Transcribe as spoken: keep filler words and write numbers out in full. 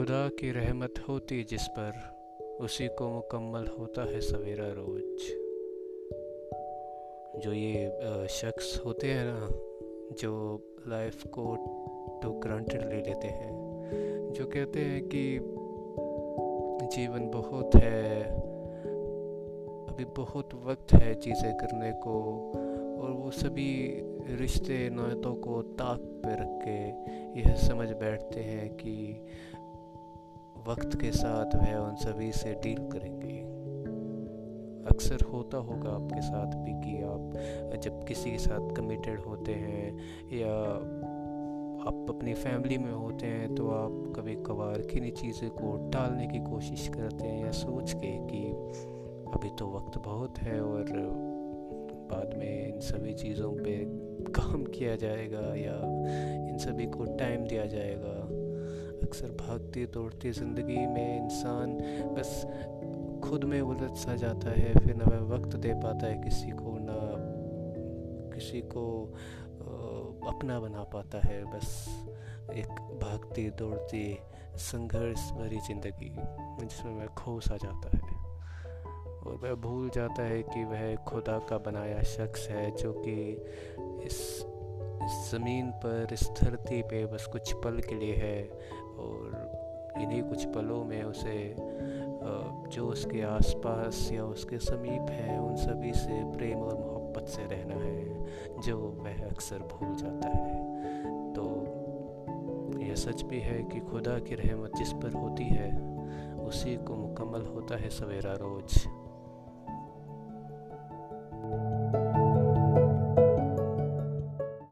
खुदा की रहमत होती जिस पर, उसी को मुकम्मल होता है सवेरा रोज। जो ये शख्स होते हैं ना, जो लाइफ को टू ग्रांटेड ले लेते हैं, जो कहते हैं कि जीवन बहुत है, अभी बहुत वक्त है चीज़ें करने को, और वो सभी रिश्ते नातों को ताक पे रख के यह समझ बैठते हैं कि वक्त के साथ वह उन सभी से डील करेंगे। अक्सर होता होगा आपके साथ भी कि आप जब किसी के साथ कमिटेड होते हैं या आप अपनी फैमिली में होते हैं, तो आप कभी कभार किन्हीं चीज़ें को टालने की कोशिश करते हैं या सोच के कि अभी तो वक्त बहुत है और बाद में इन सभी चीज़ों पे काम किया जाएगा या इन सभी को टाइम दिया जाएगा। अक्सर भागती दौड़ती ज़िंदगी में इंसान बस खुद में उलझ सा जाता है, फिर ना वह वक्त दे पाता है किसी को, ना किसी को अपना बना पाता है। बस एक भागती दौड़ती संघर्ष भरी ज़िंदगी जिसमें वह खो सा जाता है और वह भूल जाता है कि वह खुदा का बनाया शख्स है, जो कि इस, इस ज़मीन पर, इस धरती पे बस कुछ पल के लिए है, और इन्हीं कुछ पलों में उसे जो उसके आसपास या उसके समीप है उन सभी से प्रेम और मोहब्बत से रहना है, जो वह अक्सर भूल जाता है। तो यह सच भी है कि खुदा की रहमत जिस पर होती है, उसी को मुकम्मल होता है सवेरा रोज।